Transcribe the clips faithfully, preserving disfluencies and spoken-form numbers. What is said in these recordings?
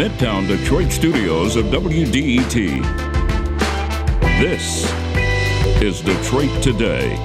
Midtown Detroit studios of W D E T. This is Detroit Today.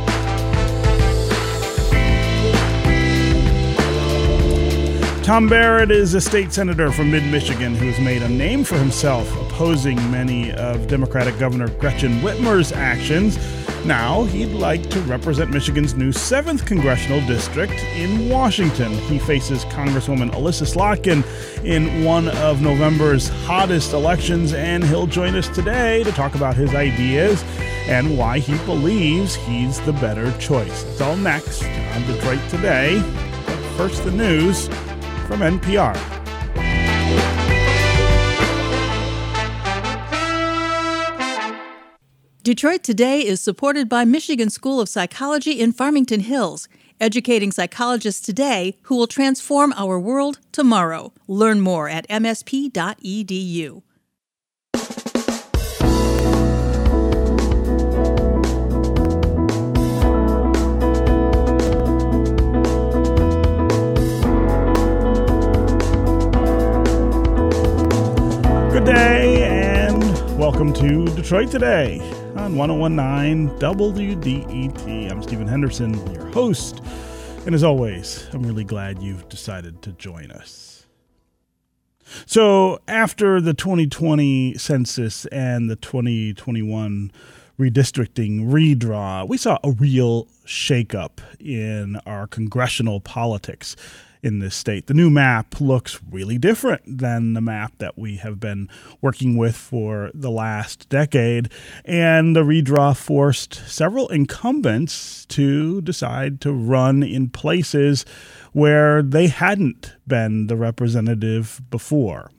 Tom Barrett is a state senator from mid-Michigan who has made a name for himself opposing many of Democratic Governor Gretchen Whitmer's actions. Now he'd like to represent Michigan's new seventh Congressional District in Washington. He faces Congresswoman Alyssa Slotkin in one of November's hottest elections, and he'll join us today to talk about his ideas and why he believes he's the better choice. It's all next on Detroit Today, but first the news from N P R. Detroit Today is supported by Michigan School of Psychology in Farmington Hills, educating psychologists today who will transform our world tomorrow. Learn more at m s p dot e d u. Good day and welcome to Detroit Today on one oh one point nine W D E T. I'm Stephen Henderson, your host, and as always, I'm really glad you've decided to join us. So after the twenty twenty census and the twenty twenty-one redistricting redraw, we saw a real shakeup in our congressional politics in this state. The new map looks really different than the map that we have been working with for the last decade, and the redraw forced several incumbents to decide to run in places where they hadn't been the representative before.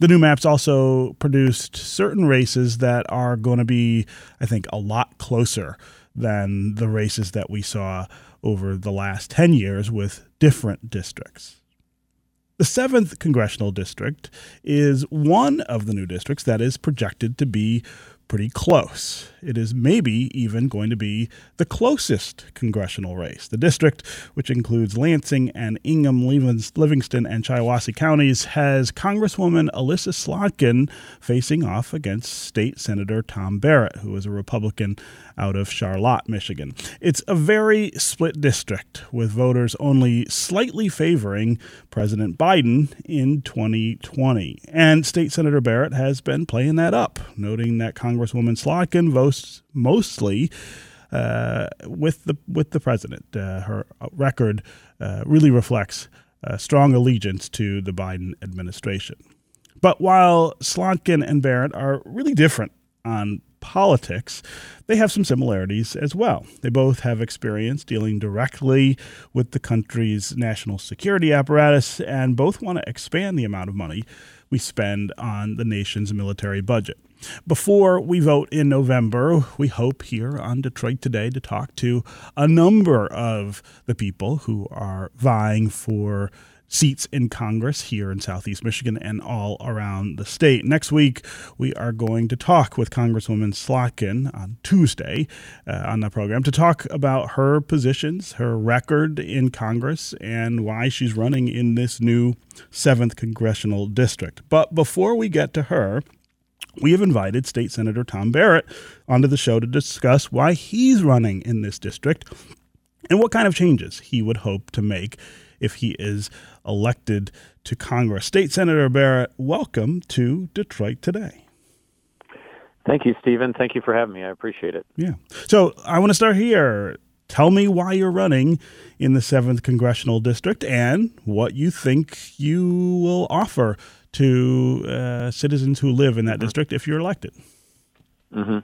The new maps also produced certain races that are going to be, I think, a lot closer than the races that we saw over the last ten years with different districts. The seventh Congressional District is one of the new districts that is projected to be pretty close. It is maybe even going to be the closest congressional race. The district, which includes Lansing and Ingham, Livingston, and Shiawassee counties, has Congresswoman Alyssa Slotkin facing off against State Senator Tom Barrett, who is a Republican out of Charlotte, Michigan. It's a very split district, with voters only slightly favoring President Biden in twenty twenty. And State Senator Barrett has been playing that up, noting that Congress Congresswoman Slotkin votes mostly uh, with the with the president. Uh, her record uh, really reflects a strong allegiance to the Biden administration. But while Slotkin and Barrett are really different on politics, they have some similarities as well. They both have experience dealing directly with the country's national security apparatus, and both want to expand the amount of money we spend on the nation's military budget. Before we vote in November, we hope here on Detroit Today to talk to a number of the people who are vying for seats in Congress here in Southeast Michigan and all around the state. Next week, we are going to talk with Congresswoman Slotkin on Tuesday uh, on the program to talk about her positions, her record in Congress, and why she's running in this new seventh Congressional District. But before we get to her, we have invited State Senator Tom Barrett onto the show to discuss why he's running in this district and what kind of changes he would hope to make if he is elected to Congress. State Senator Barrett, welcome to Detroit Today. Thank you, Stephen. Thank you for having me. I appreciate it. Yeah. So I want to start here. Tell me why you're running in the seventh Congressional District and what you think you will offer to uh, citizens who live in that mm-hmm. district if you're elected. Mm-hmm.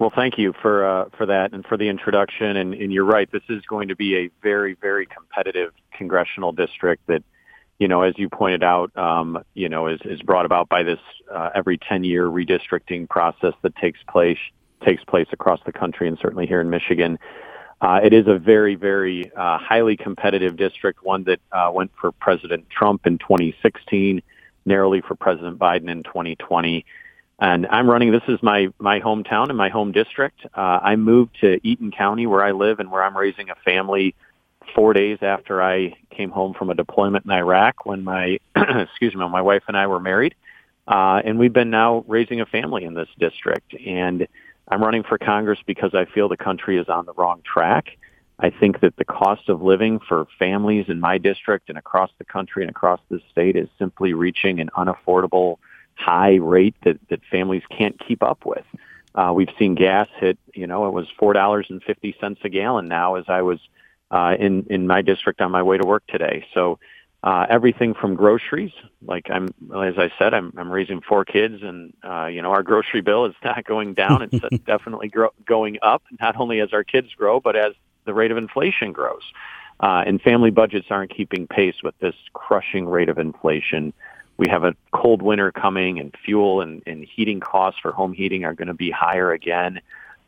Well, thank you for uh, for that and for the introduction. And, and you're right, this is going to be a very, very competitive congressional district that, you know, as you pointed out, um, you know, is, is brought about by this uh, every ten-year redistricting process that takes place takes place across the country and certainly here in Michigan. Uh, it is a very, very uh, highly competitive district, one that uh, went for President Trump in twenty sixteen, narrowly for President Biden in twenty twenty. And I'm running, this is my, my hometown and my home district. Uh, I moved to Eaton County where I live and where I'm raising a family four days after I came home from a deployment in Iraq when my, excuse me, when my wife and I were married. Uh, and we've been now raising a family in this district. And I'm running for Congress because I feel the country is on the wrong track. I think that the cost of living for families in my district and across the country and across the state is simply reaching an unaffordable high rate that, that families can't keep up with. Uh, we've seen gas hit, you know, it was four dollars and fifty cents a gallon now as I was uh, in, in my district on my way to work today. So uh, everything from groceries, like I'm, as I said, I'm, I'm raising four kids and, uh, you know, our grocery bill is not going down. It's definitely gro- going up, not only as our kids grow, but as the rate of inflation grows. Uh, and family budgets aren't keeping pace with this crushing rate of inflation. We have a cold winter coming, and fuel and, and heating costs for home heating are going to be higher again.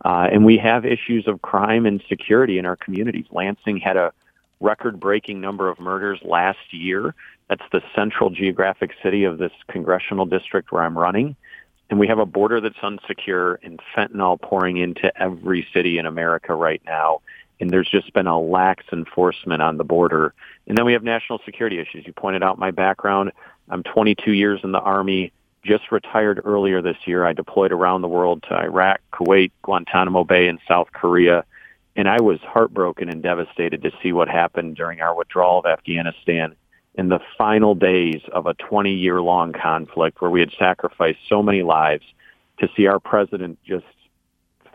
Uh, and we have issues of crime and security in our communities. Lansing had a record-breaking number of murders last year. That's the central geographic city of this congressional district where I'm running. And we have a border that's unsecure and fentanyl pouring into every city in America right now. And there's just been a lax enforcement on the border. And then we have national security issues. You pointed out my background. I'm twenty-two years in the Army, just retired earlier this year. I deployed around the world to Iraq, Kuwait, Guantanamo Bay, and South Korea. And I was heartbroken and devastated to see what happened during our withdrawal of Afghanistan in the final days of a twenty-year-long conflict where we had sacrificed so many lives, to see our president just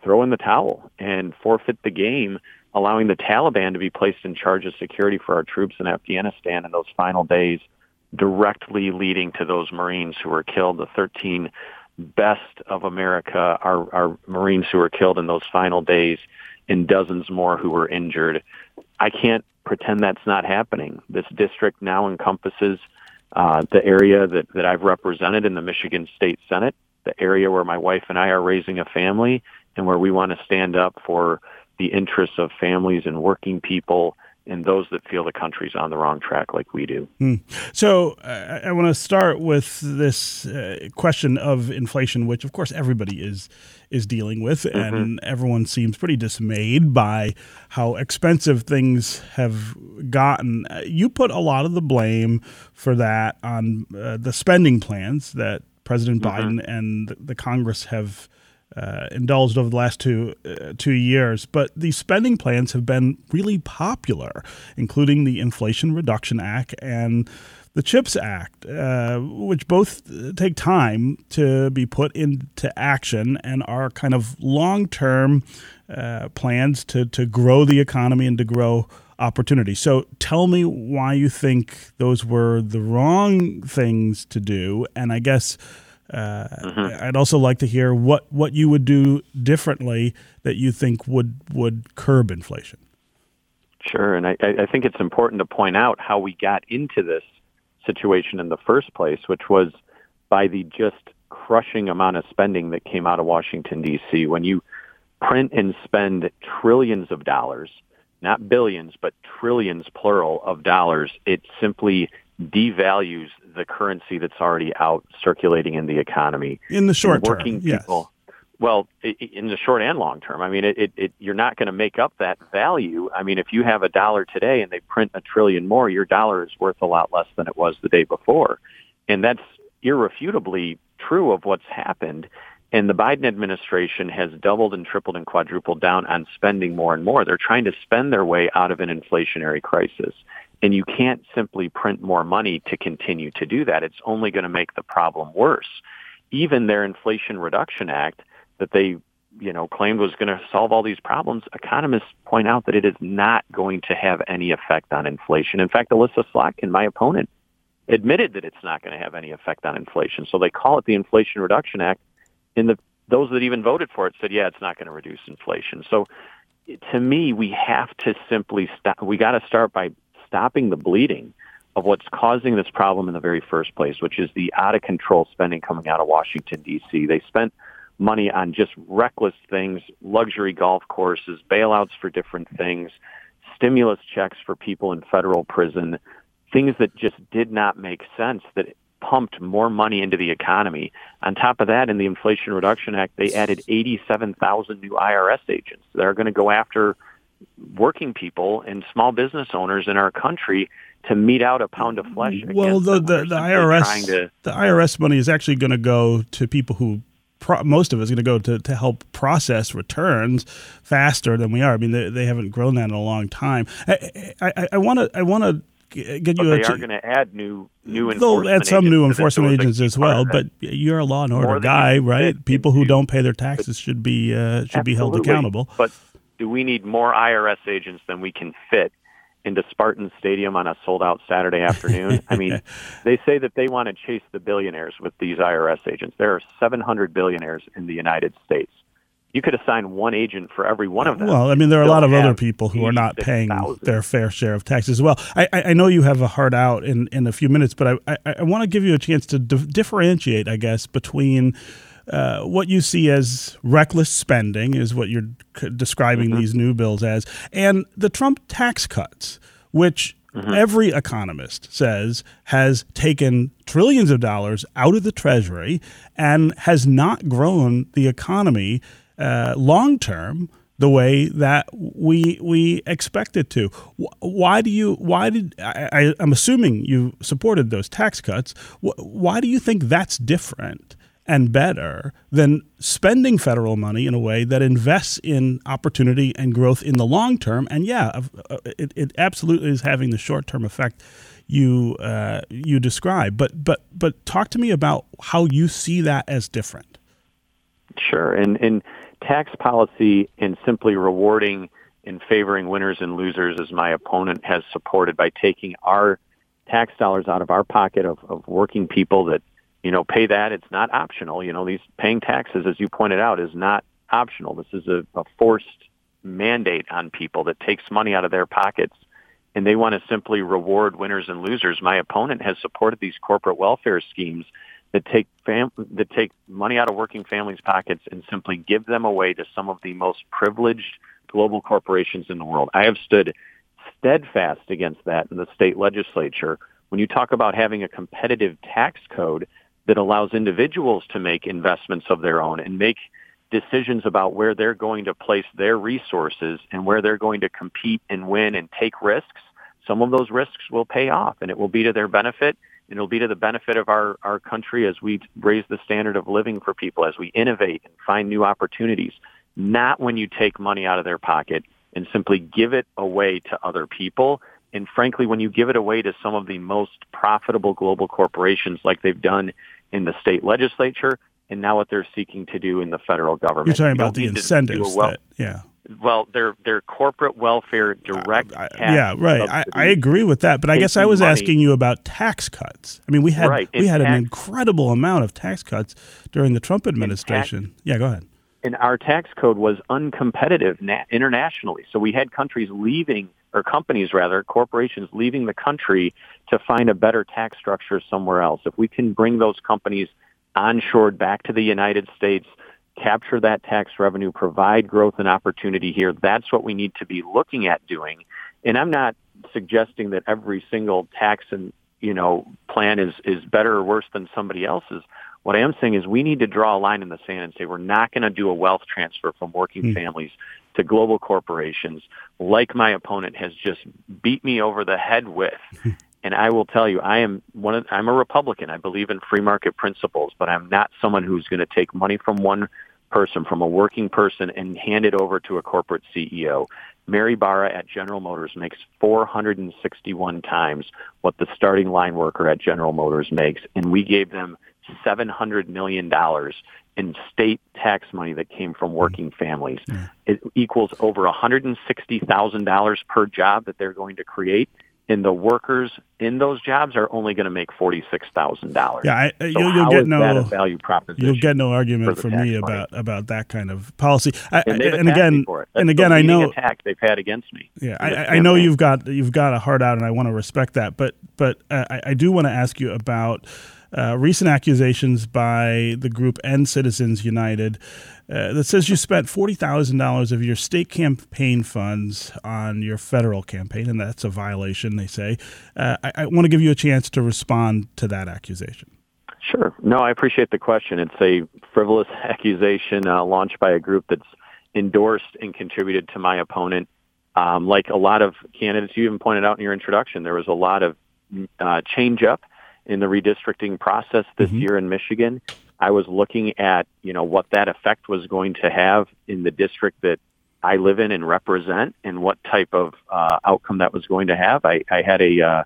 throw in the towel and forfeit the game, allowing the Taliban to be placed in charge of security for our troops in Afghanistan in those final days, directly leading to those Marines who were killed, the thirteen best of America, our, our Marines who were killed in those final days, and dozens more who were injured. I can't pretend that's not happening. This district now encompasses uh, the area that, that I've represented in the Michigan State Senate, the area where my wife and I are raising a family, and where we want to stand up for the interests of families and working people and those that feel the country's on the wrong track like we do. Mm. So uh, I want to start with this uh, question of inflation, which, of course, everybody is is dealing with. Mm-hmm. And everyone seems pretty dismayed by how expensive things have gotten. You put a lot of the blame for that on uh, the spending plans that President mm-hmm. Biden and the Congress have Uh, indulged over the last two uh, two years, but these spending plans have been really popular, including the Inflation Reduction Act and the CHIPS Act, uh, which both take time to be put into action and are kind of long-term uh, plans to to grow the economy and to grow opportunity. So tell me why you think those were the wrong things to do, and I guess Uh, mm-hmm. I'd also like to hear what, what you would do differently that you think would, would curb inflation. Sure, and I, I think it's important to point out how we got into this situation in the first place, which was by the just crushing amount of spending that came out of Washington, D C. When you print and spend trillions of dollars, not billions, but trillions, plural, of dollars, it simply devalues the currency that's already out circulating in the economy. In the short term, yes. People, well, in the short and long term, I mean, it, it, it, you're not going to make up that value. I mean, if you have a dollar today and they print a trillion more, your dollar is worth a lot less than it was the day before. And that's irrefutably true of what's happened. And the Biden administration has doubled and tripled and quadrupled down on spending more and more. They're trying to spend their way out of an inflationary crisis. And you can't simply print more money to continue to do that. It's only going to make the problem worse. Even their Inflation Reduction Act that they, you know, claimed was going to solve all these problems, economists point out that it is not going to have any effect on inflation. In fact, Alyssa Slotkin, my opponent, admitted that it's not going to have any effect on inflation. So they call it the Inflation Reduction Act. And the, those that even voted for it said, yeah, it's not going to reduce inflation. So to me, we have to simply stop. We got to start by stopping the bleeding of what's causing this problem in the very first place, which is the out-of-control spending coming out of Washington, D C. They spent money on just reckless things, luxury golf courses, bailouts for different things, stimulus checks for people in federal prison, things that just did not make sense, that pumped more money into the economy. On top of that, in the Inflation Reduction Act, they added eighty-seven thousand new I R S agents that are going to go after working people and small business owners in our country to mete out a pound of flesh against well, the, the, the I R S to... the I R S money is actually going to go to people who pro- most of it's going to go to to help process returns faster than we are. I mean, they, they haven't grown that in a long time. I want to I want to. Get you but they a, are going to add new, new enforcement They'll add some agents new enforcement agents as well, but you're a law and order guy, right? People who don't pay their taxes should be uh, should absolutely. be held accountable. But do we need more I R S agents than we can fit into Spartan Stadium on a sold-out Saturday afternoon? I mean, they say that they want to chase the billionaires with these I R S agents. There are seven hundred billionaires in the United States. You could assign one agent for every one of them. Well, I mean, there are a lot of other people who are not paying their fair share of taxes as well. I, I know you have a hard out in, in a few minutes, but I, I, I want to give you a chance to di- differentiate, I guess, between uh, what you see as reckless spending, is what you're c- describing mm-hmm. these new bills as, and the Trump tax cuts, which mm-hmm. every economist says has taken trillions of dollars out of the Treasury and has not grown the economy Uh, long term, the way that we we expect it to. Why do you? Why did? I, I, I'm assuming you supported those tax cuts. Why do you think that's different and better than spending federal money in a way that invests in opportunity and growth in the long term? And yeah, it, it absolutely is having the short term effect you uh, you describe. But but but talk to me about how you see that as different. Sure, and and. Tax policy and simply rewarding and favoring winners and losers, as my opponent has supported, by taking our tax dollars out of our pocket of, of working people that, you know, pay that. It's not optional. You know, these paying taxes, as you pointed out, is not optional. This is a, a forced mandate on people that takes money out of their pockets, and they want to simply reward winners and losers. My opponent has supported these corporate welfare schemes that take fam- that take money out of working families' pockets and simply give them away to some of the most privileged global corporations in the world. I have stood steadfast against that in the state legislature. When you talk about having a competitive tax code that allows individuals to make investments of their own and make decisions about where they're going to place their resources and where they're going to compete and win and take risks, some of those risks will pay off, and it will be to their benefit. It'll be to the benefit of our, our country as we raise the standard of living for people, as we innovate and find new opportunities, not when you take money out of their pocket and simply give it away to other people. And frankly, when you give it away to some of the most profitable global corporations like they've done in the state legislature and now what they're seeking to do in the federal government. You're talking about the incentives. Well, that, yeah. Well, they're, they're corporate welfare direct tax. Uh, yeah, right. I, I agree with that. But I guess I was money. asking you about tax cuts. I mean, we had right. we had tax, an incredible amount of tax cuts during the Trump administration. Tax, yeah, go ahead. And our tax code was uncompetitive na- internationally. So we had countries leaving, or companies rather, corporations leaving the country to find a better tax structure somewhere else. If we can bring those companies onshored back to the United States, capture that tax revenue, provide growth and opportunity here. That's what we need to be looking at doing. And I'm not suggesting that every single tax and, you know, plan is, is better or worse than somebody else's. What I am saying is we need to draw a line in the sand and say we're not going to do a wealth transfer from working mm-hmm. families to global corporations like my opponent has just beat me over the head with. And I will tell you, I am one of, I'm a Republican. I believe in free market principles, but I'm not someone who's going to take money from one person, from a working person, and hand it over to a corporate C E O. Mary Barra at General Motors makes four hundred sixty-one times what the starting line worker at General Motors makes, and we gave them seven hundred million dollars in state tax money that came from working families. It equals over one hundred sixty thousand dollars per job that they're going to create, and the workers in those jobs are only going to make forty-six thousand dollars. Yeah, I, you, so you'll how get is no that a value proposition. You'll get no argument from me about, about that kind of policy. I, and, and again, and again, I know attack they've had against me. Yeah, I, I know you've got you've got a hard out, and I want to respect that. But but uh, I, I do want to ask you about uh, recent accusations by the group End Citizens United. Uh, that says you spent forty thousand dollars of your state campaign funds on your federal campaign, and that's a violation, they say. Uh, I, I want to give you a chance to respond to that accusation. Sure. No, I appreciate the question. It's a frivolous accusation uh, launched by a group that's endorsed and contributed to my opponent. Um, like a lot of candidates, you even pointed out in your introduction, there was a lot of uh, change up in the redistricting process this mm-hmm. year in Michigan. I was looking at, you know, what that effect was going to have in the district that I live in and represent, and what type of uh, outcome that was going to have. I, I had a uh,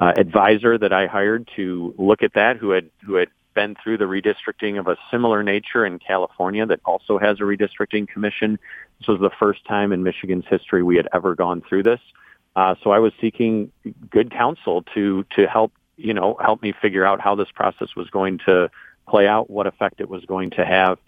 uh, advisor that I hired to look at that, who had who had been through the redistricting of a similar nature in California that also has a redistricting commission. This was the first time in Michigan's history we had ever gone through this. Uh, so I was seeking good counsel to to help, you know, help me figure out how this process was going to play out, what effect it was going to have.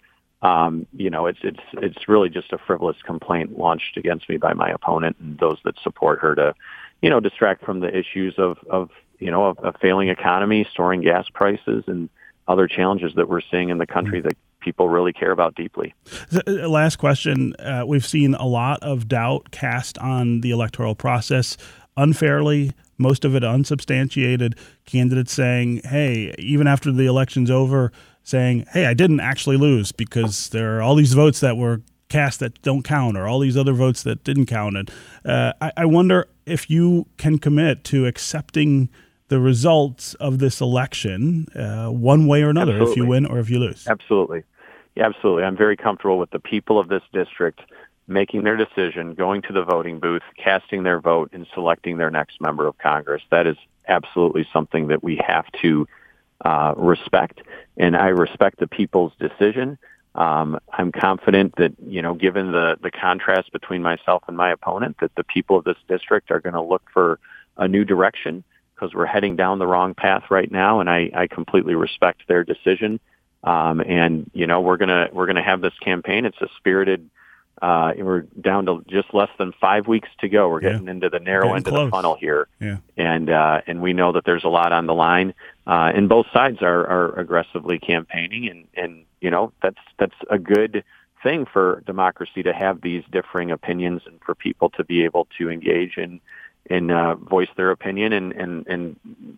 Um, you know, it's it's it's really just a frivolous complaint launched against me by my opponent and those that support her to, you know, distract from the issues of, of you know, a, a failing economy, soaring gas prices, and other challenges that we're seeing in the country that people really care about deeply. Last question. Uh, we've seen a lot of doubt cast on the electoral process unfairly, most of it unsubstantiated. Candidates saying, hey, even after the election's over, saying, hey, I didn't actually lose because there are all these votes that were cast that don't count, or all these other votes that didn't count. And uh, I, I wonder if you can commit to accepting the results of this election uh, one way or another, absolutely. If you win or if you lose. Absolutely. Yeah, absolutely. I'm very comfortable with the people of this district making their decision, going to the voting booth, casting their vote, and selecting their next member of Congress. That is absolutely something that we have to uh, respect, and I respect the people's decision. Um, I'm confident that, you know, given the, the contrast between myself and my opponent, that the people of this district are going to look for a new direction, because we're heading down the wrong path right now, and I, I completely respect their decision. Um, and, you know, we're gonna we're gonna have this campaign. It's a spirited. Uh, we're down to just less than five weeks to go. We're yeah. getting into the narrow getting end close. Of the funnel here, yeah. and uh, and we know that there's a lot on the line. Uh, and both sides are, are aggressively campaigning, and, and you know that's that's a good thing for democracy to have these differing opinions and for people to be able to engage in. and uh, voice their opinion and, and, and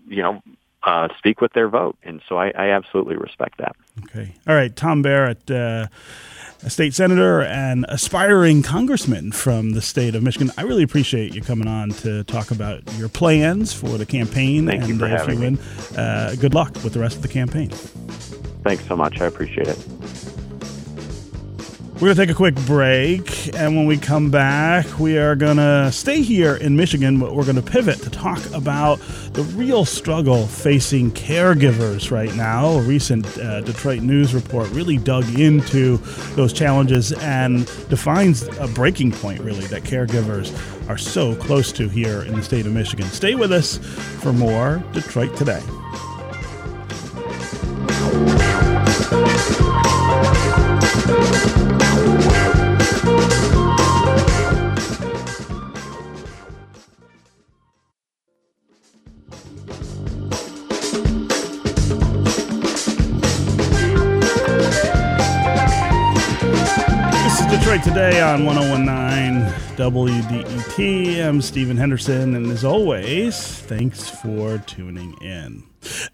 you know, uh, speak with their vote. And so I, I absolutely respect that. Okay. All right. Tom Barrett, uh, a state senator and aspiring congressman from the state of Michigan. I really appreciate you coming on to talk about your plans for the campaign. Thank and you for having you win, me. Uh, good luck with the rest of the campaign. Thanks so much. I appreciate it. We're going to take a quick break, and when we come back, we are going to stay here in Michigan, but we're going to pivot to talk about the real struggle facing caregivers right now. A recent uh, Detroit News report really dug into those challenges and defines a breaking point, really, that caregivers are so close to here in the state of Michigan. Stay with us for more Detroit Today. Today on one oh one point nine W D E T, I'm Stephen Henderson, and as always, thanks for tuning in.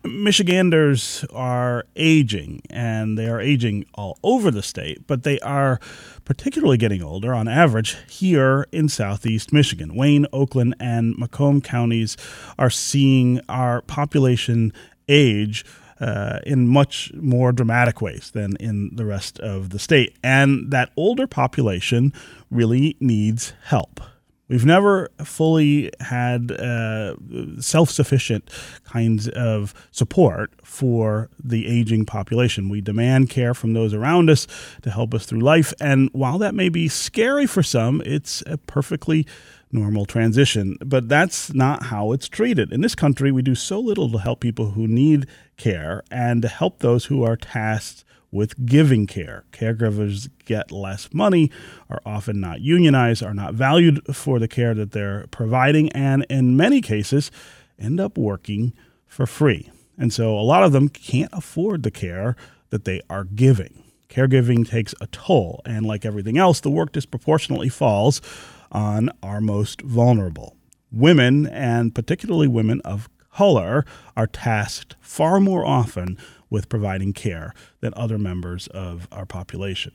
Michiganders are aging, and they are aging all over the state, but they are particularly getting older on average here in southeast Michigan. Wayne, Oakland, and Macomb counties are seeing our population age Uh, in much more dramatic ways than in the rest of the state. And that older population really needs help. We've never fully had uh, self-sufficient kinds of support for the aging population. We demand care from those around us to help us through life. And while that may be scary for some, it's a perfectly normal transition. But that's not how it's treated. In this country, we do so little to help people who need care and to help those who are tasked with giving care. Caregivers get less money, are often not unionized, are not valued for the care that they're providing, and in many cases end up working for free. And so a lot of them can't afford the care that they are giving. Caregiving takes a toll, and like everything else, the work disproportionately falls on our most vulnerable. Women, and particularly women of color, are tasked far more often with providing care than other members of our population.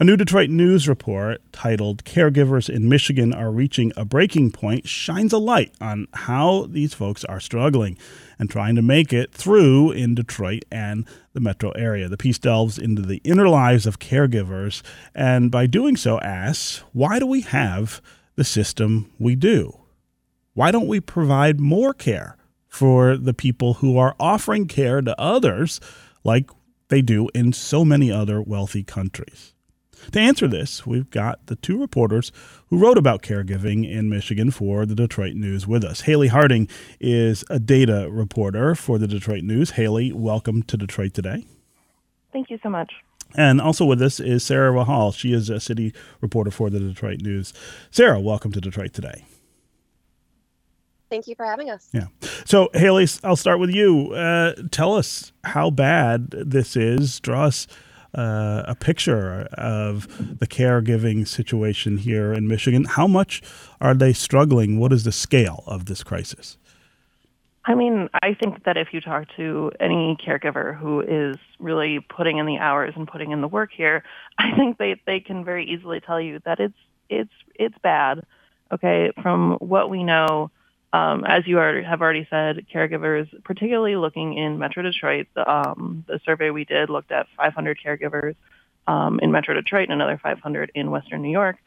A new Detroit News report titled "Caregivers in Michigan Are Reaching a Breaking Point" shines a light on how these folks are struggling and trying to make it through in Detroit and the metro area. The piece delves into the inner lives of caregivers and by doing so asks, why do we have the system we do? Why don't we provide more care for the people who are offering care to others like they do in so many other wealthy countries? To answer this, we've got the two reporters who wrote about caregiving in Michigan for the Detroit News with us. Haley Harding is a data reporter for the Detroit News. Haley, welcome to Detroit Today. Thank you so much. And also with us is Sarah Rahal. She is a city reporter for the Detroit News. Sarah, welcome to Detroit Today. Thank you for having us. Yeah. So, Haley, I'll start with you. Uh, tell us how bad this is. Draw us Uh, a picture of the caregiving situation here in Michigan. How much are they struggling? What is the scale of this crisis? I mean, I think that if you talk to any caregiver who is really putting in the hours and putting in the work here, I think they, they can very easily tell you that it's it's it's bad. Okay, from what we know, um, as you are, have already said, caregivers, particularly looking in Metro Detroit, the, um, the survey we did looked at five hundred caregivers um, in Metro Detroit and another five hundred in Western New York.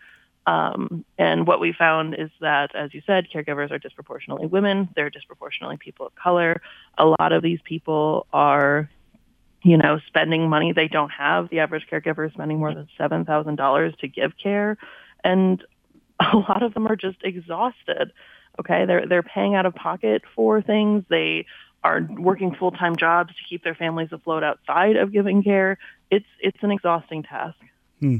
Um, and what we found is that, as you said, caregivers are disproportionately women. They're disproportionately people of color. A lot of these people are, you know, spending money they don't have. The average caregiver is spending more than seven thousand dollars to give care. And a lot of them are just exhausted. Okay, they're they're paying out of pocket for things. They are working full-time jobs to keep their families afloat outside of giving care. It's it's an exhausting task. Hmm.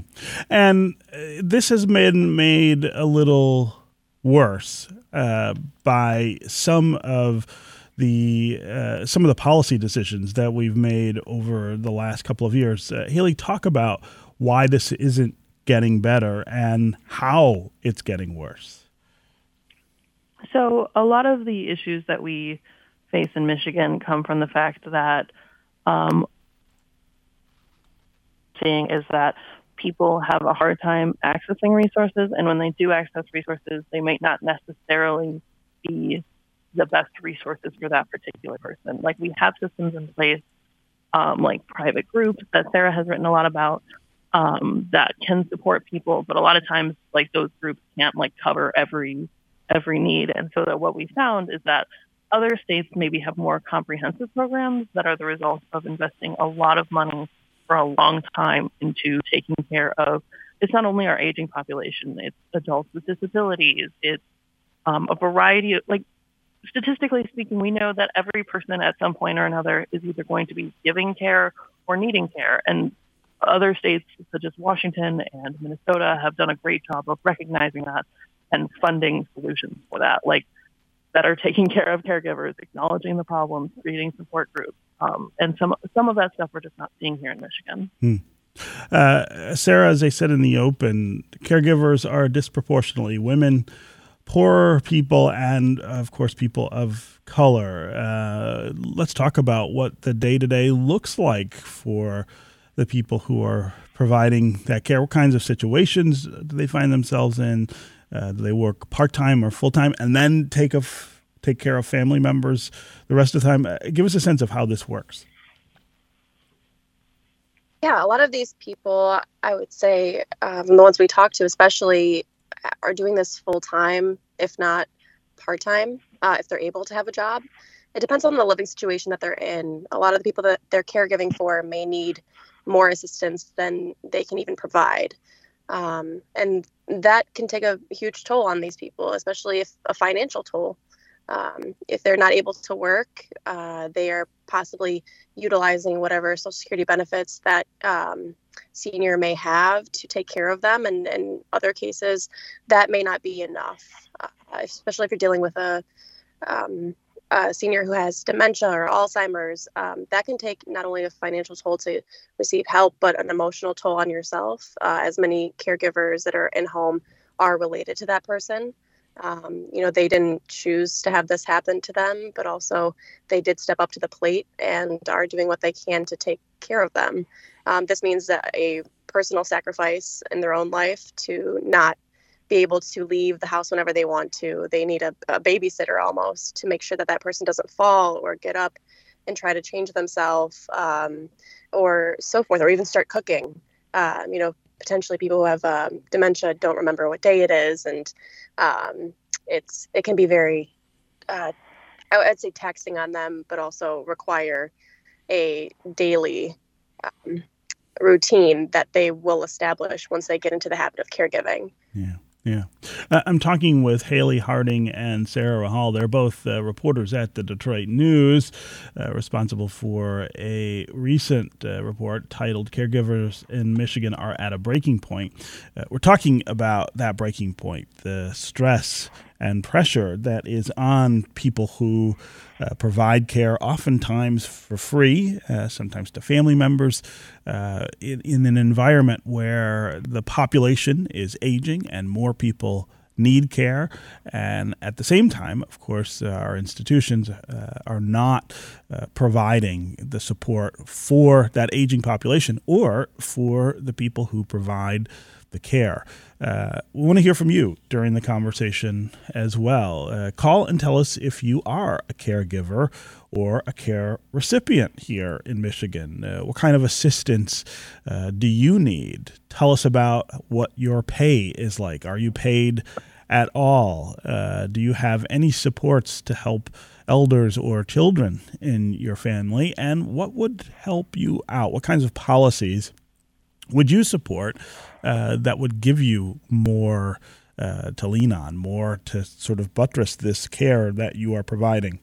And this has been made a little worse uh, by some of the uh, some of the policy decisions that we've made over the last couple of years. Uh, Haley, talk about why this isn't getting better and how it's getting worse. So a lot of the issues that we face in Michigan come from the fact that um, seeing is that people have a hard time accessing resources, and when they do access resources, they might not necessarily be the best resources for that particular person. Like, we have systems in place, um, like private groups that Sarah has written a lot about, um, that can support people, but a lot of times, like, those groups can't like cover every every need. And so that what we found is that other states maybe have more comprehensive programs that are the result of investing a lot of money for a long time into taking care of, it's not only our aging population, it's adults with disabilities, it's um, a variety of, like, statistically speaking, we know that every person at some point or another is either going to be giving care or needing care. And other states such as Washington and Minnesota have done a great job of recognizing that and funding solutions for that, like that are taking care of caregivers, acknowledging the problems, creating support groups. Um, and some some of that stuff we're just not seeing here in Michigan. Hmm. Uh, Sarah, as I said in the open, caregivers are disproportionately women, poorer people, and of course, people of color. Uh, let's talk about what the day-to-day looks like for the people who are providing that care. What kinds of situations do they find themselves in? Uh, they work part-time or full-time and then take, a f- take care of family members the rest of the time. Uh, give us a sense of how this works. Yeah, a lot of these people, I would say, um, the ones we talk to especially, are doing this full-time, if not part-time, uh, if they're able to have a job. It depends on the living situation that they're in. A lot of the people that they're caregiving for may need more assistance than they can even provide. Um, and that can take a huge toll on these people, especially if a financial toll. Um, if they're not able to work, uh, they are possibly utilizing whatever Social Security benefits that um, senior may have to take care of them. And in other cases, that may not be enough, uh, especially if you're dealing with a, um, a senior who has dementia or Alzheimer's. Um, that can take not only a financial toll to receive help, but an emotional toll on yourself, uh, as many caregivers that are in home are related to that person. Um, you know, they didn't choose to have this happen to them, but also they did step up to the plate and are doing what they can to take care of them. Um, this means that a personal sacrifice in their own life to not be able to leave the house whenever they want to. They need a, a babysitter almost to make sure that that person doesn't fall or get up and try to change themselves, um, or so forth, or even start cooking. Uh, you know, potentially people who have um, dementia don't remember what day it is, and um, it's it can be very, uh, I would say, taxing on them, but also require a daily um, routine that they will establish once they get into the habit of caregiving. Yeah. Yeah. I'm talking with Haley Harding and Sarah Rahal. They're both uh, reporters at the Detroit News, uh, responsible for a recent uh, report titled Caregivers in Michigan Are at a Breaking Point. Uh, we're talking about that breaking point, the stress and pressure that is on people who uh, provide care, oftentimes for free, uh, sometimes to family members, uh, in, in an environment where the population is aging and more people need care. And at the same time, of course, uh, our institutions uh, are not uh, providing the support for that aging population or for the people who provide the care. Uh, we want to hear from you during the conversation as well. Uh, call and tell us if you are a caregiver or a care recipient here in Michigan. Uh, what kind of assistance uh, do you need? Tell us about what your pay is like. Are you paid at all? Uh, do you have any supports to help elders or children in your family? And what would help you out? What kinds of policies would you support uh, that would give you more uh, to lean on, more to sort of buttress this care that you are providing?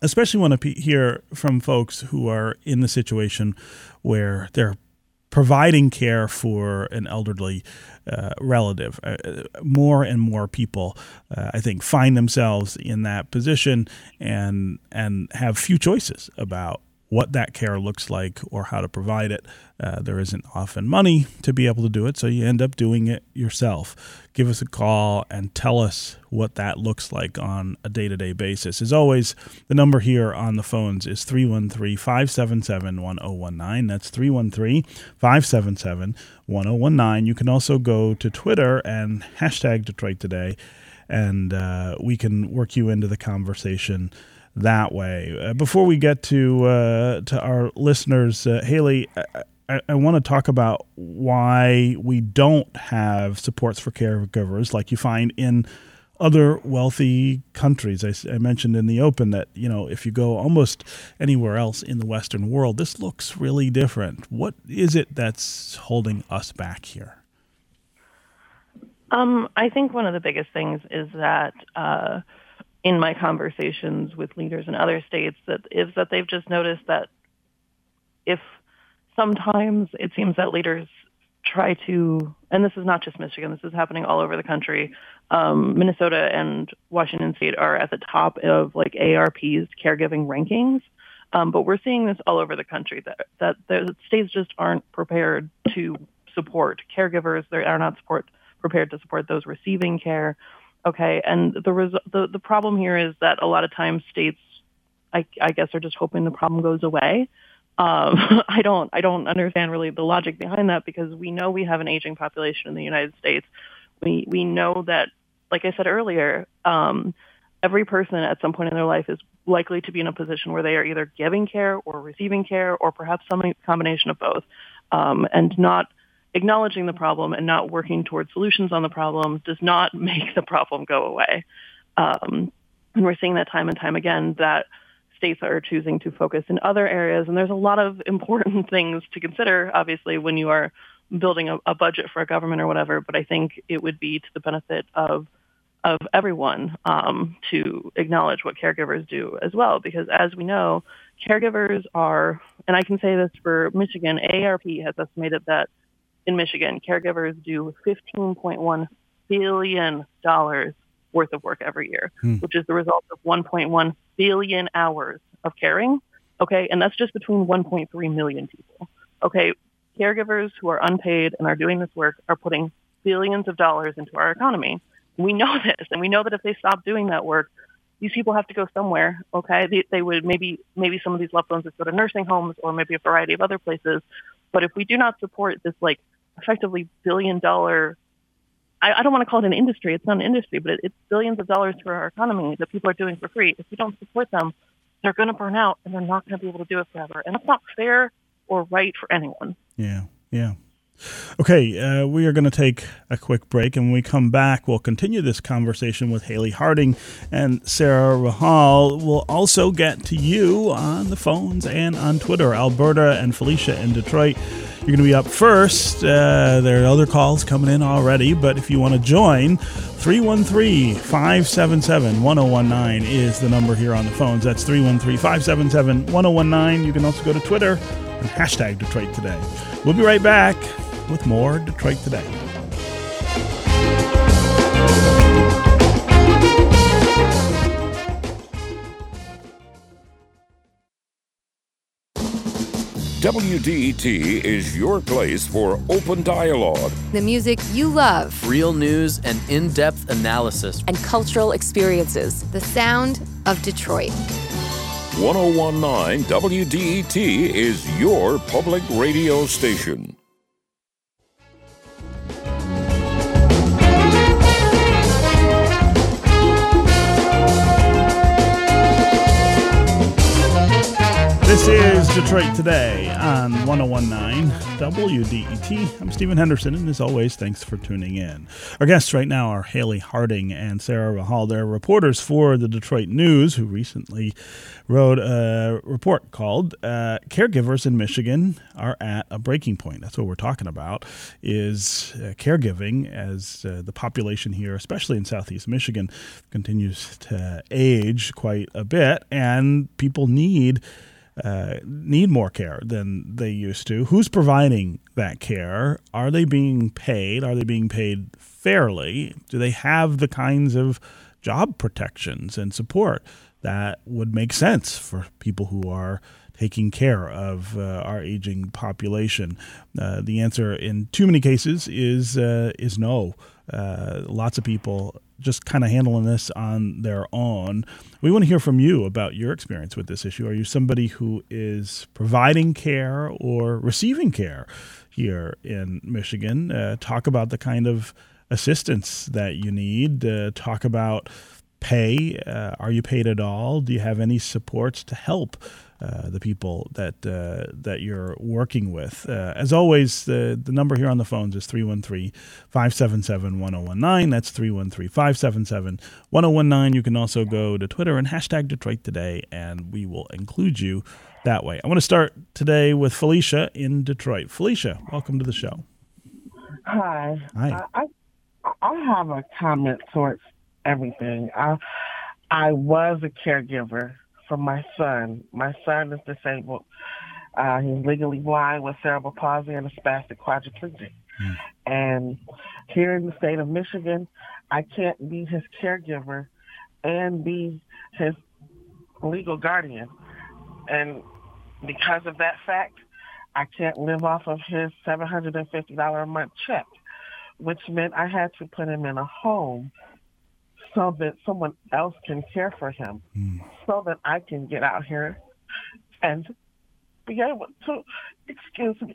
Especially want to hear from folks who are in the situation where they're providing care for an elderly uh, relative. Uh, more and more people, uh, I think, find themselves in that position and and have few choices about what that care looks like or how to provide it. Uh, there isn't often money to be able to do it, so you end up doing it yourself. Give us a call and tell us what that looks like on a day-to-day basis. As always, the number here on the phones is three one three, five seven seven, one zero one nine. That's three one three, five seven seven, one zero one nine. You can also go to Twitter and hashtag Detroit Today, and uh, we can work you into the conversation that way. Uh, before we get to uh, to our listeners, uh, Haley, I, I, I want to talk about why we don't have supports for caregivers like you find in other wealthy countries. I, I mentioned in the open that, you know, if you go almost anywhere else in the Western world, this looks really different. What is it that's holding us back here? Um, I think one of the biggest things is that uh, in my conversations with leaders in other states, that is that they've just noticed that if sometimes it seems that leaders try to, and this is not just Michigan, this is happening all over the country, um, Minnesota and Washington State are at the top of like A A R P's caregiving rankings, um, but we're seeing this all over the country, that, that the states just aren't prepared to support caregivers, they are not support prepared to support those receiving care. Okay, and the, res- the the problem here is that a lot of times states, I, I guess, are just hoping the problem goes away. Um, I don't I don't understand really the logic behind that, because we know we have an aging population in the United States. We we know that, like I said earlier, um, every person at some point in their life is likely to be in a position where they are either giving care or receiving care, or perhaps some combination of both, um, and not acknowledging the problem and not working towards solutions on the problem does not make the problem go away. Um, and we're seeing that time and time again, that states are choosing to focus in other areas. And there's a lot of important things to consider, obviously, when you are building a, a budget for a government or whatever. But I think it would be to the benefit of of everyone um, to acknowledge what caregivers do as well. Because as we know, caregivers are, and I can say this for Michigan, A A R P has estimated that in Michigan, caregivers do fifteen point one billion dollars worth of work every year, hmm. which is the result of one point one billion hours of caring, okay? And that's just between one point three million people, okay? Caregivers who are unpaid and are doing this work are putting billions of dollars into our economy. We know this, and we know that if they stop doing that work, these people have to go somewhere, okay? They, they would maybe, maybe some of these loved ones would go to nursing homes or maybe a variety of other places. But if we do not support this, like, effectively billion-dollar, I, I don't want to call it an industry. It's not an industry, but it, it's billions of dollars for our economy that people are doing for free. If we don't support them, they're going to burn out, and they're not going to be able to do it forever. And that's not fair or right for anyone. Yeah, yeah. Okay, uh, we are going to take a quick break, and when we come back, we'll continue this conversation with Haley Harding and Sarah Rahal. We'll also get to you on the phones and on Twitter. Alberta and Felicia in Detroit, you're going to be up first. Uh, there are other calls coming in already, but if you want to join, three one three, five seven seven, one oh one nine is the number here on the phones. That's three one three, five seven seven, one oh one nine. You can also go to Twitter and hashtag Detroit Today. We'll be right back with more Detroit Today. W D E T is your place for open dialogue. The music you love. Real news and in-depth analysis. And cultural experiences. The sound of Detroit. ten nineteen W D E T is your public radio station. This is Detroit Today on ten nineteen W D E T. I'm Stephen Henderson, and as always, thanks for tuning in. Our guests right now are Haley Harding and Sarah Rahal. They're reporters for the Detroit News, who recently wrote a report called uh, Caregivers in Michigan Are at a Breaking Point. That's what we're talking about, is uh, caregiving as uh, the population here, especially in Southeast Michigan, continues to age quite a bit, and people need Uh, need more care than they used to. Who's providing that care? Are they being paid? Are they being paid fairly? Do they have the kinds of job protections and support that would make sense for people who are taking care of uh, our aging population? Uh, the answer in too many cases is uh, is no. Uh, lots of people just kind of handling this on their own. We want to hear from you about your experience with this issue. Are you somebody who is providing care or receiving care here in Michigan? Uh, talk about the kind of assistance that you need. Uh, talk about pay. Uh, are you paid at all? Do you have any supports to help Uh, the people that uh, that you're working with? Uh, as always, the, the number here on the phones is three one three, five seven seven, one oh one nine. That's three one three, five seven seven, one oh one nine. You can also go to Twitter and hashtag Detroit Today, and we will include you that way. I want to start today with Felicia in Detroit. Felicia, welcome to the show. Hi. Hi. I, I, I have a comment towards everything. I, I was a caregiver from my son. My son is disabled. Uh, he's legally blind with cerebral palsy and a spastic quadriplegic. Mm. And here in the state of Michigan, I can't be his caregiver and be his legal guardian. And because of that fact, I can't live off of his seven hundred fifty dollars a month check, which meant I had to put him in a home so that someone else can care for him, mm. so that I can get out here and be able to, excuse me.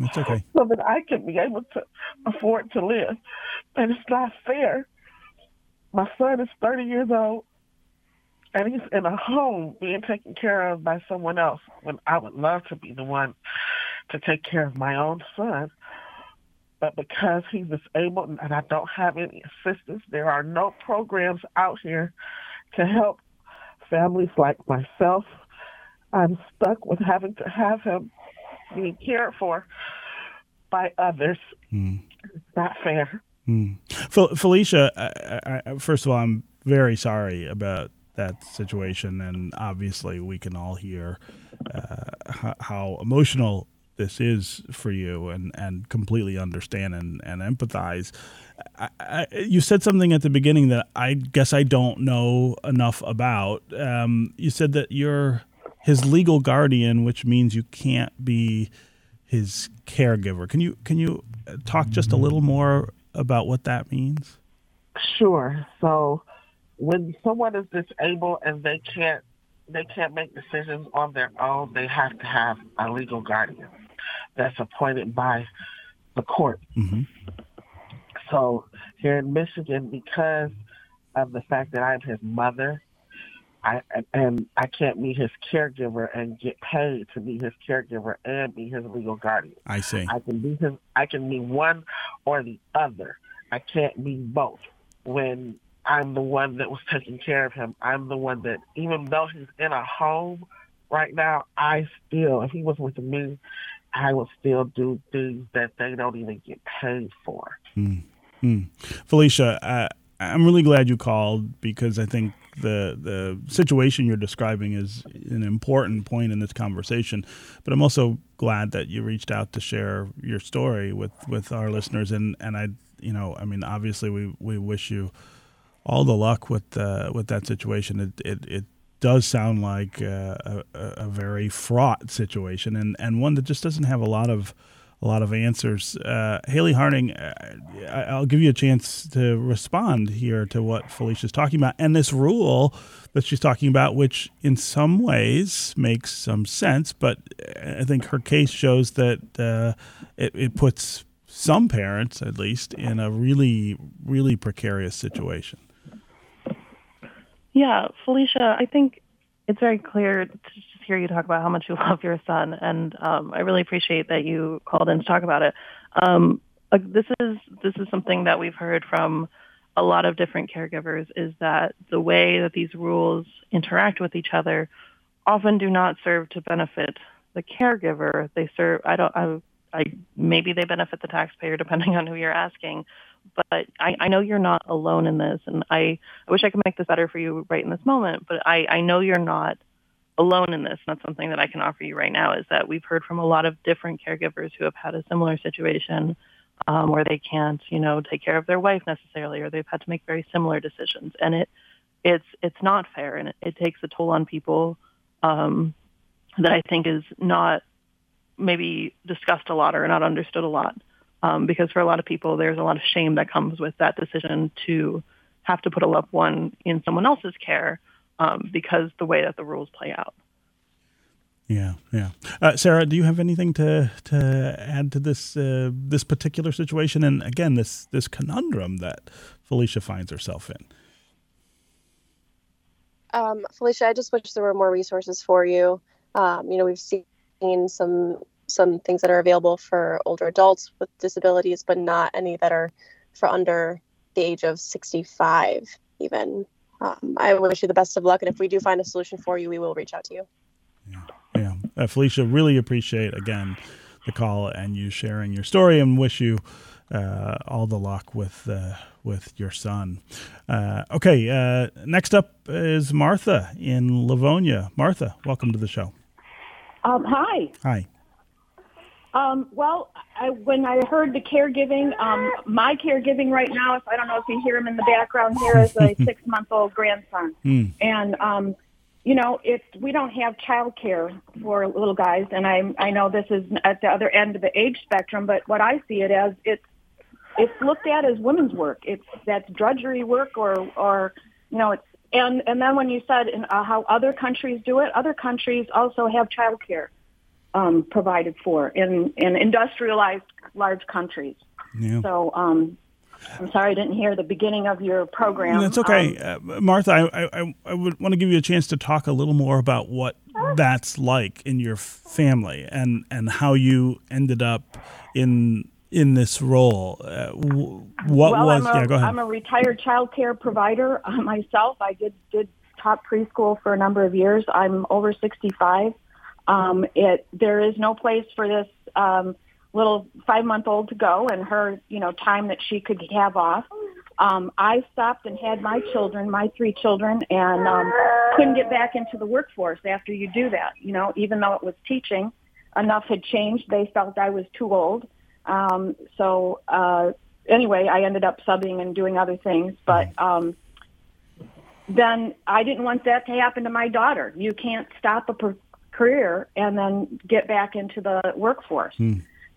That's okay. So that I can be able to afford to live. And it's not fair. My son is thirty years old, and he's in a home being taken care of by someone else, when I would love to be the one to take care of my own son. But because he's disabled and I don't have any assistance, there are no programs out here to help families like myself. I'm stuck with having to have him being cared for by others. Mm. It's not fair. Mm. Fel- Felicia, I, I, first of all, I'm very sorry about that situation. And obviously we can all hear uh, how emotional this is for you, and, and completely understand and, and empathize. I, I, you said something at the beginning that I guess I don't know enough about. Um, you said that you're his legal guardian, which means you can't be his caregiver. Can you can you talk just a little more about what that means? Sure. So when someone is disabled and they can't they can't make decisions on their own, they have to have a legal guardian that's appointed by the court. Mm-hmm. So here in Michigan, because of the fact that I'm his mother, I and I can't be his caregiver and get paid to be his caregiver and be his legal guardian. I see. I can be his. I can be one or the other. I can't be both. When I'm the one that was taking care of him, I'm the one that, even though he's in a home right now, I still, if he was with me, I would still do things that they don't even get paid for. Mm. Mm. Felicia, I, I'm really glad you called, because I think the the situation you're describing is an important point in this conversation. But I'm also glad that you reached out to share your story with, with our listeners. And, and I, you know, I mean, obviously we, we wish you all the luck with uh, with that situation. It it, it does sound like a, a, a very fraught situation, and, and one that just doesn't have a lot of a lot of answers. Uh, Haley Harding, I, I'll give you a chance to respond here to what Felicia's talking about, and this rule that she's talking about, which in some ways makes some sense, but I think her case shows that uh, it, it puts some parents, at least, in a really, really precarious situation. Yeah, Felicia, I think it's very clear to just hear you talk about how much you love your son, and um, I really appreciate that you called in to talk about it. Um, uh, this is this is something that we've heard from a lot of different caregivers, is that the way that these rules interact with each other often do not serve to benefit the caregiver. They serve, I don't, I, I maybe they benefit the taxpayer, depending on who you're asking. But I, I know you're not alone in this, and I, I wish I could make this better for you right in this moment, but I, I know you're not alone in this. And that's something that I can offer you right now, is that we've heard from a lot of different caregivers who have had a similar situation um, where they can't, you know, take care of their wife necessarily, or they've had to make very similar decisions. And it it's it's not fair, and it, it takes a toll on people um, that I think is not maybe discussed a lot or not understood a lot. Um, because for a lot of people, there's a lot of shame that comes with that decision to have to put a loved one in someone else's care um, because the way that the rules play out. Yeah, yeah. Uh, Sarah, do you have anything to to add to this uh, this particular situation? And again, this this conundrum that Felicia finds herself in. Um, Felicia, I just wish there were more resources for you. Um, you know, we've seen some. some things that are available for older adults with disabilities, but not any that are for under the age of sixty-five even. Um, I wish you the best of luck. And if we do find a solution for you, we will reach out to you. Yeah. yeah. Uh, Felicia, really appreciate, again, the call and you sharing your story, and wish you uh, all the luck with uh, with your son. Uh, okay. Uh, next up is Martha in Livonia. Martha, welcome to the show. Um, hi. Hi. Um, well, I, when I heard the caregiving, um, my caregiving right now, if I don't know if you hear him in the background here, is a six-month-old grandson. Mm. And, um, you know, it's, we don't have childcare for little guys, and I I know this is at the other end of the age spectrum, but what I see it as, it's it's looked at as women's work. It's that's drudgery work, or, or you know, it's and, and then when you said in, uh, how other countries do it, other countries also have childcare. Um, provided for in, in industrialized large countries. Yeah. So um, I'm sorry I didn't hear the beginning of your program. That's okay. Um, uh, Martha, I, I, I would want to give you a chance to talk a little more about what that's like in your family, and, and how you ended up in in this role. Uh, what well, was? I'm a, yeah, go ahead. I'm a retired child care provider uh, myself. I did, did top preschool for a number of years. I'm over sixty-five. Um, it, there is no place for this, um, little five-month-old to go and her, you know, time that she could have off. Um, I stopped and had my children, my three children, and, um, couldn't get back into the workforce after you do that. You know, even though it was teaching, enough had changed. They felt I was too old. Um, so, uh, anyway, I ended up subbing and doing other things, but, um, then I didn't want that to happen to my daughter. You can't stop a per- career and then get back into the workforce. Hmm.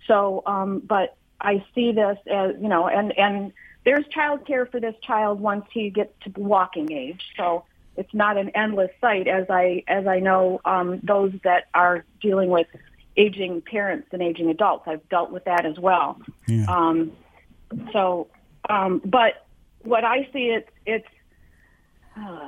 So, um, but I see this as, you know, and, and there's childcare for this child once he gets to walking age. So it's not an endless sight, as I as I know um, those that are dealing with aging parents and aging adults. I've dealt with that as well. Yeah. Um, so, um, but what I see it it's uh,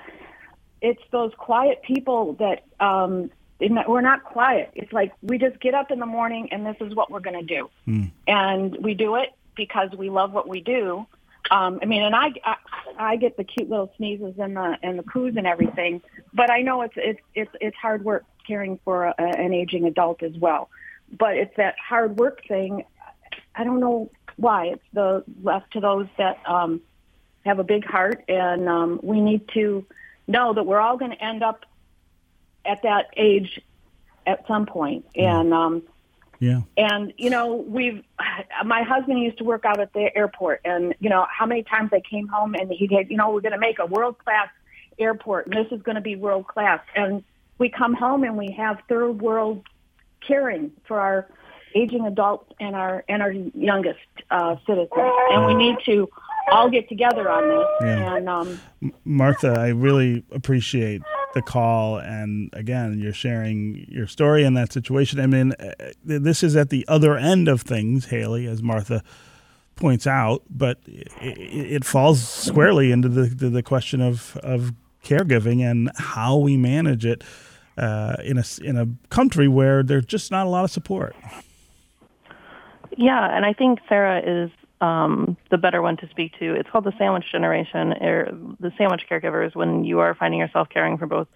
it's those quiet people that um, we're not quiet. It's like we just get up in the morning and this is what we're going to do, mm. and we do it because we love what we do. Um, I mean, and I, I, I get the cute little sneezes and the and the poos and everything, but I know it's it's it's, it's hard work caring for a, an aging adult as well. But it's that hard work thing. I don't know why it's the left to those that um, have a big heart, and um, we need to know that we're all going to end up at that age at some point. And um, yeah, and you know, we've. My husband used to work out at the airport, and you know how many times I came home and he said, you know, we're going to make a world class airport, and this is going to be world class. And we come home and we have third world caring for our aging adults and our and our youngest uh, citizens, and we need to all get together on this. Yeah. And um, Martha, I really appreciate the call, and again, you're sharing your story in that situation. I mean, this is at the other end of things, Haley, as Martha points out, but it, it falls squarely into the the, the question of, of caregiving and how we manage it uh, in a in a country where there's just not a lot of support. Yeah, and I think Sarah is um, the better one to speak to. It's called the sandwich generation, or the sandwich caregivers, when you are finding yourself caring for both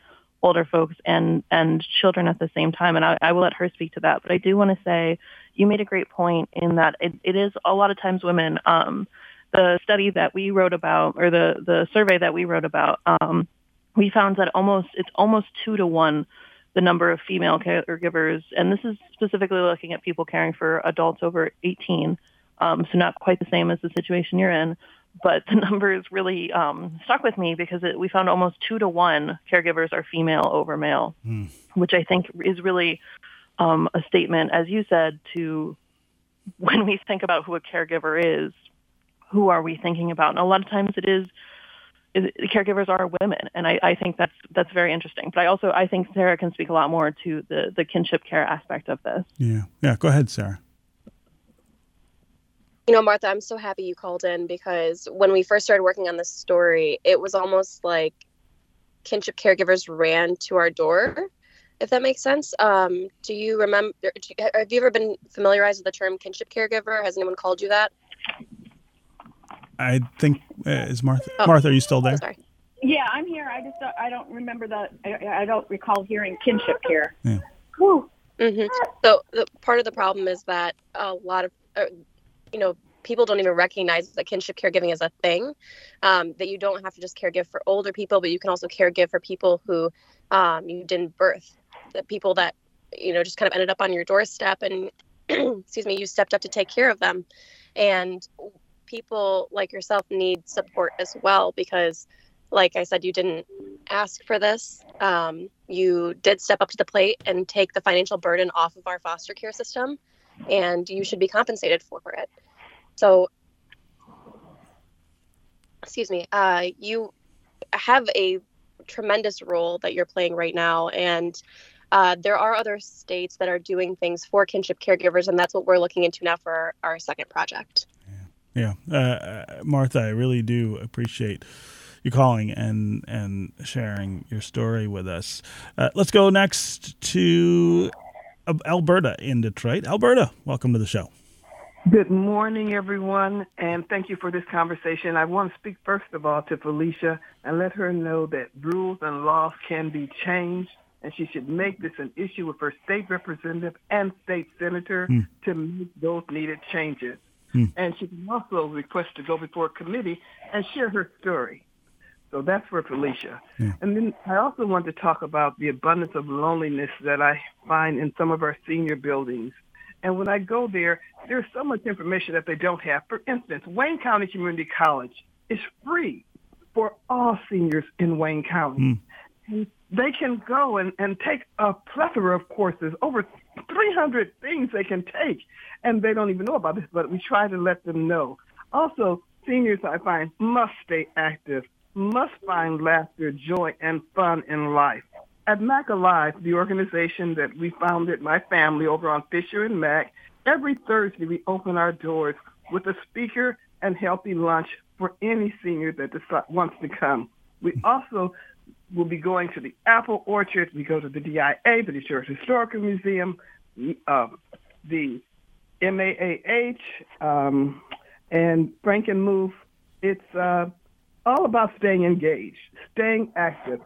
older folks and, and children at the same time. And I, I will let her speak to that. But I do want to say you made a great point in that it, it is a lot of times women. Um, the study that we wrote about, or the, the survey that we wrote about, um, we found that almost it's almost two to one the number of female caregivers, and this is specifically looking at people caring for adults over eighteen, um, so not quite the same as the situation you're in, but the numbers really um, stuck with me because it, we found almost two to one caregivers are female over male, mm. which I think is really um, a statement, as you said, to when we think about who a caregiver is, who are we thinking about? And a lot of times it is caregivers are women, and I, I think that's that's very interesting. But I also I think Sarah can speak a lot more to the, the kinship care aspect of this. Yeah, yeah. Go ahead, Sarah. You know, Martha, I'm so happy you called in, because when we first started working on this story, it was almost like kinship caregivers ran to our door, if that makes sense. Um, do you remember? Do you, have you ever been familiarized with the term kinship caregiver? Has anyone called you that? I think uh, is Martha. Oh. Martha, are you still there? Sorry. Yeah, I'm here. I just uh, I don't remember the. I, I don't recall hearing kinship care. Yeah. Mm-hmm. So the, part of the problem is that a lot of, uh, you know, people don't even recognize that kinship caregiving is a thing. Um, that you don't have to just caregive for older people, but you can also caregive for people who um, you didn't birth. The people that you know just kind of ended up on your doorstep, and excuse me, you stepped up to take care of them, and people like yourself need support as well, because like I said, you didn't ask for this. Um, you did step up to the plate and take the financial burden off of our foster care system, and you should be compensated for it. So, excuse me, uh, you have a tremendous role that you're playing right now. And uh, there are other states that are doing things for kinship caregivers, and that's what we're looking into now for our, our second project. Yeah, uh, Martha, I really do appreciate you calling and, and sharing your story with us. Uh, let's go next to Alberta in Detroit. Alberta, welcome to the show. Good morning, everyone, and thank you for this conversation. I want to speak, first of all, to Felicia and let her know that rules and laws can be changed, and she should make this an issue with her state representative and state senator hmm. to make those needed changes. And she can also request to go before a committee and share her story. So that's for Felicia. Yeah. And then I also want to talk about the abundance of loneliness that I find in some of our senior buildings. And when I go there, there's so much information that they don't have. For instance, Wayne County Community College is free for all seniors in Wayne County. Mm. And they can go and, and take a plethora of courses, over three hundred things they can take, and they don't even know about this, but we try to let them know. Also, seniors, I find, must stay active, must find laughter, joy, and fun in life. At Mac Alive, the organization that we founded, my family, over on Fisher and Mac, every Thursday we open our doors with a speaker and healthy lunch for any senior that wants to come. We also will be going to the Apple Orchard. We go to the D I A, the Detroit Historical Museum, uh, the M A A H, um, and Frank and Move. It's uh, all about staying engaged, staying active,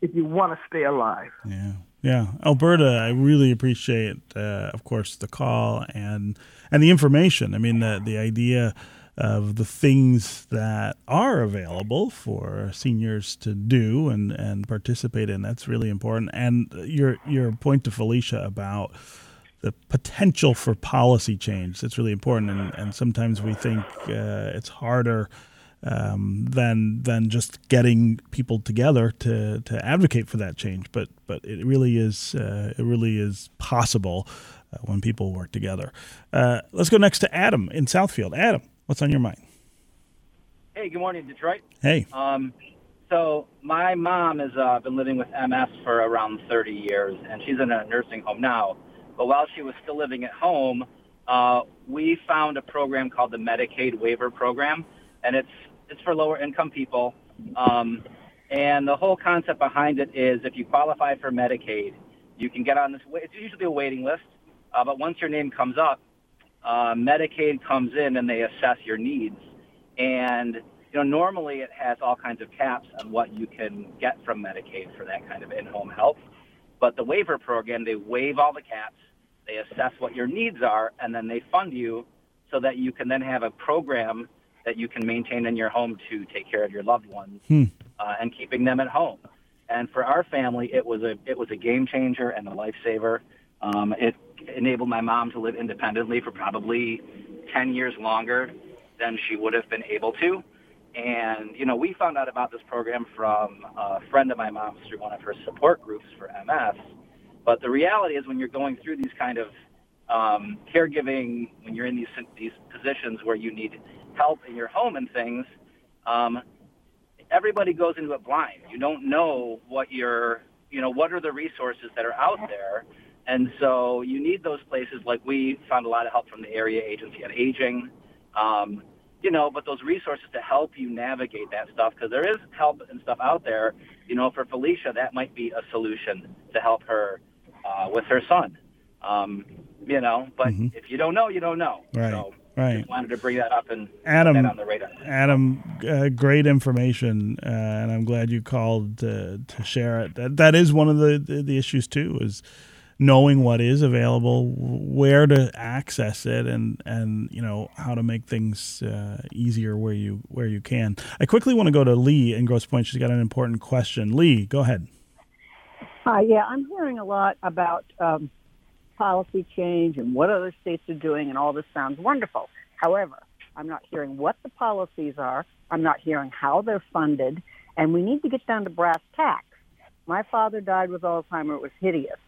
if you want to stay alive. Yeah. Yeah. Alberta, I really appreciate, uh, of course, the call and and the information. I mean, the, the idea of the things that are available for seniors to do and, and participate in, that's really important. And your your point to Felicia about the potential for policy change, that's really important. And, and sometimes we think uh, it's harder Um, than than just getting people together to, to advocate for that change, but but it really is uh, it really is possible uh, when people work together. Uh, let's go next to Adam in Southfield. Adam, what's on your mind? Hey, good morning, Detroit. Hey. Um, so my mom has uh, been living with M S for around thirty years, and she's in a nursing home now. But while she was still living at home, uh, we found a program called the Medicaid Waiver Program, and it's It's for lower income people. Um, and the whole concept behind it is if you qualify for Medicaid, you can get on this, it's usually a waiting list, uh, but once your name comes up, uh, Medicaid comes in and they assess your needs. And, you know, normally it has all kinds of caps on what you can get from Medicaid for that kind of in-home help. But the waiver program, they waive all the caps, they assess what your needs are, and then they fund you so that you can then have a program that you can maintain in your home to take care of your loved ones hmm. uh, and keeping them at home. And for our family, it was a it was a game changer and a lifesaver. Um, it enabled my mom to live independently for probably ten years longer than she would have been able to. And, you know, we found out about this program from a friend of my mom's through one of her support groups for M S. But the reality is when you're going through these kind of um, caregiving, when you're in these these positions where you need help in your home and things, um, everybody goes into it blind. You don't know what your, you know, what are the resources that are out there. And so you need those places. Like we found a lot of help from the Area Agency on Aging, um, you know, but those resources to help you navigate that stuff, because there is help and stuff out there. You know, for Felicia, that might be a solution to help her uh, with her son, um, you know, but mm-hmm. if you don't know, you don't know. Right. So, Right. Just wanted to bring that up and Adam, put that on the radar. Adam, uh, great information, uh, and I'm glad you called uh, to share it. That that is one of the, the, the issues too, is knowing what is available, where to access it, and, and you know how to make things uh, easier where you where you can. I quickly want to go to Lee in Grosse Pointe. She's got an important question. Lee, go ahead. Hi. Uh, yeah, I'm hearing a lot about. Um, policy change and what other states are doing, and all this sounds wonderful. However, I'm not hearing what the policies are. I'm not hearing how they're funded, and we need to get down to brass tacks. My father died with Alzheimer's. It was hideous.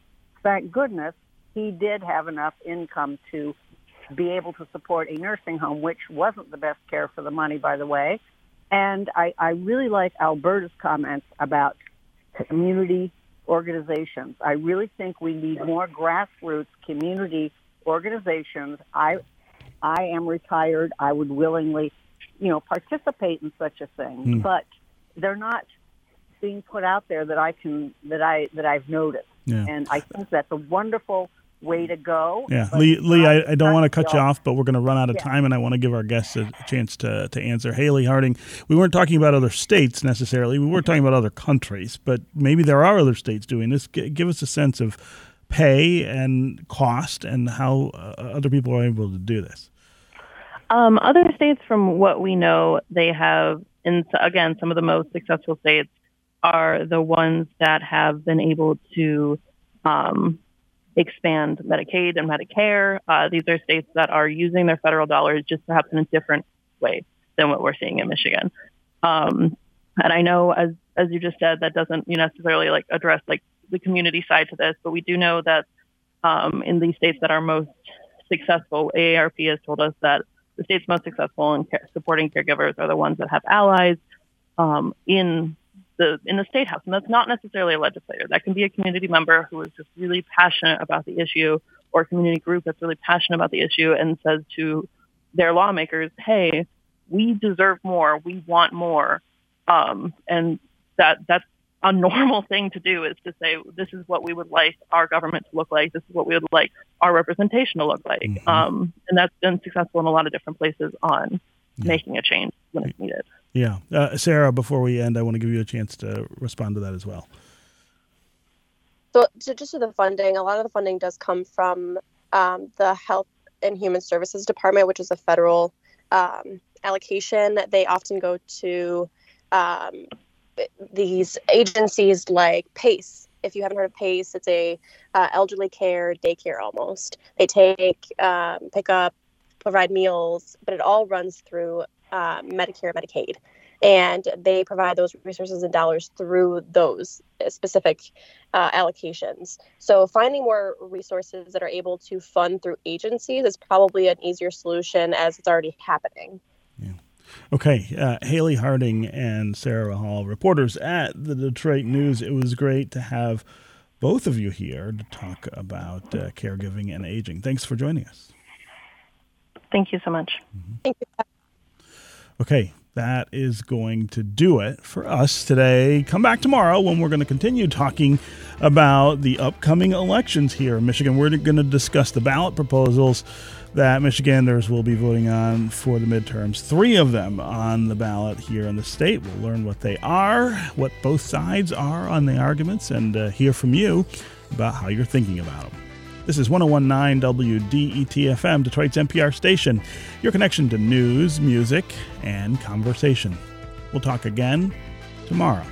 Thank goodness he did have enough income to be able to support a nursing home, which wasn't the best care for the money, by the way. And I, I really like Alberta's comments about community organizations. I really think we need more grassroots community organizations. I I am retired. I would willingly, you know, participate in such a thing, mm. but they're not being put out there that I can that I that I've noticed. Yeah. And I think that's a wonderful way to go. Yeah, but Lee, Lee, I, I don't want to cut you off, but we're going to run out of yeah. time, and I want to give our guests a chance to, to answer. Haley Harding, we weren't talking about other states necessarily. We were talking about other countries, but maybe there are other states doing this. G- give us a sense of pay and cost and how uh, other people are able to do this. Um, other states, from what we know, they have, and again, some of the most successful states are the ones that have been able to um, expand Medicaid and Medicare. Uh, these are states that are using their federal dollars just perhaps in a different way than what we're seeing in Michigan. Um, and I know, as as you just said, that doesn't necessarily like address like the community side to this, but we do know that um, in these states that are most successful, A A R P has told us that the states most successful in care, supporting caregivers are the ones that have allies um, in the in the state house, and that's not necessarily a legislator. That can be a community member who is just really passionate about the issue, or a community group that's really passionate about the issue and says to their lawmakers, "Hey, we deserve more. We want more," um, and that that's a normal thing to do, is to say, this is what we would like our government to look like. This is what we would like our representation to look like. Mm-hmm. Um, and that's been successful in a lot of different places on yeah. making a change when it's needed. Yeah. Uh, Sarah, before we end, I want to give you a chance to respond to that as well. So, so just to the funding, a lot of the funding does come from um, the Health and Human Services Department, which is a federal um, allocation. They often go to um, these agencies like PACE. If you haven't heard of PACE, it's a uh, elderly care daycare almost. They take, um, pick up, provide meals, but it all runs through uh, Medicare, Medicaid. And they provide those resources and dollars through those specific uh, allocations. So finding more resources that are able to fund through agencies is probably an easier solution, as it's already happening. Yeah. Okay. Uh, Haley Harding and Sarah Rahal, reporters at the Detroit News. It was great to have both of you here to talk about uh, caregiving and aging. Thanks for joining us. Thank you so much. Mm-hmm. Thank you. Okay. That is going to do it for us today. Come back tomorrow when we're going to continue talking about the upcoming elections here in Michigan. We're going to discuss the ballot proposals that Michiganders will be voting on for the midterms. Three of them on the ballot here in the state. We'll learn what they are, what both sides are on the arguments, and uh, hear from you about how you're thinking about them. This is one oh one point nine W D E T F M, Detroit's N P R station, your connection to news, music, and conversation. We'll talk again tomorrow.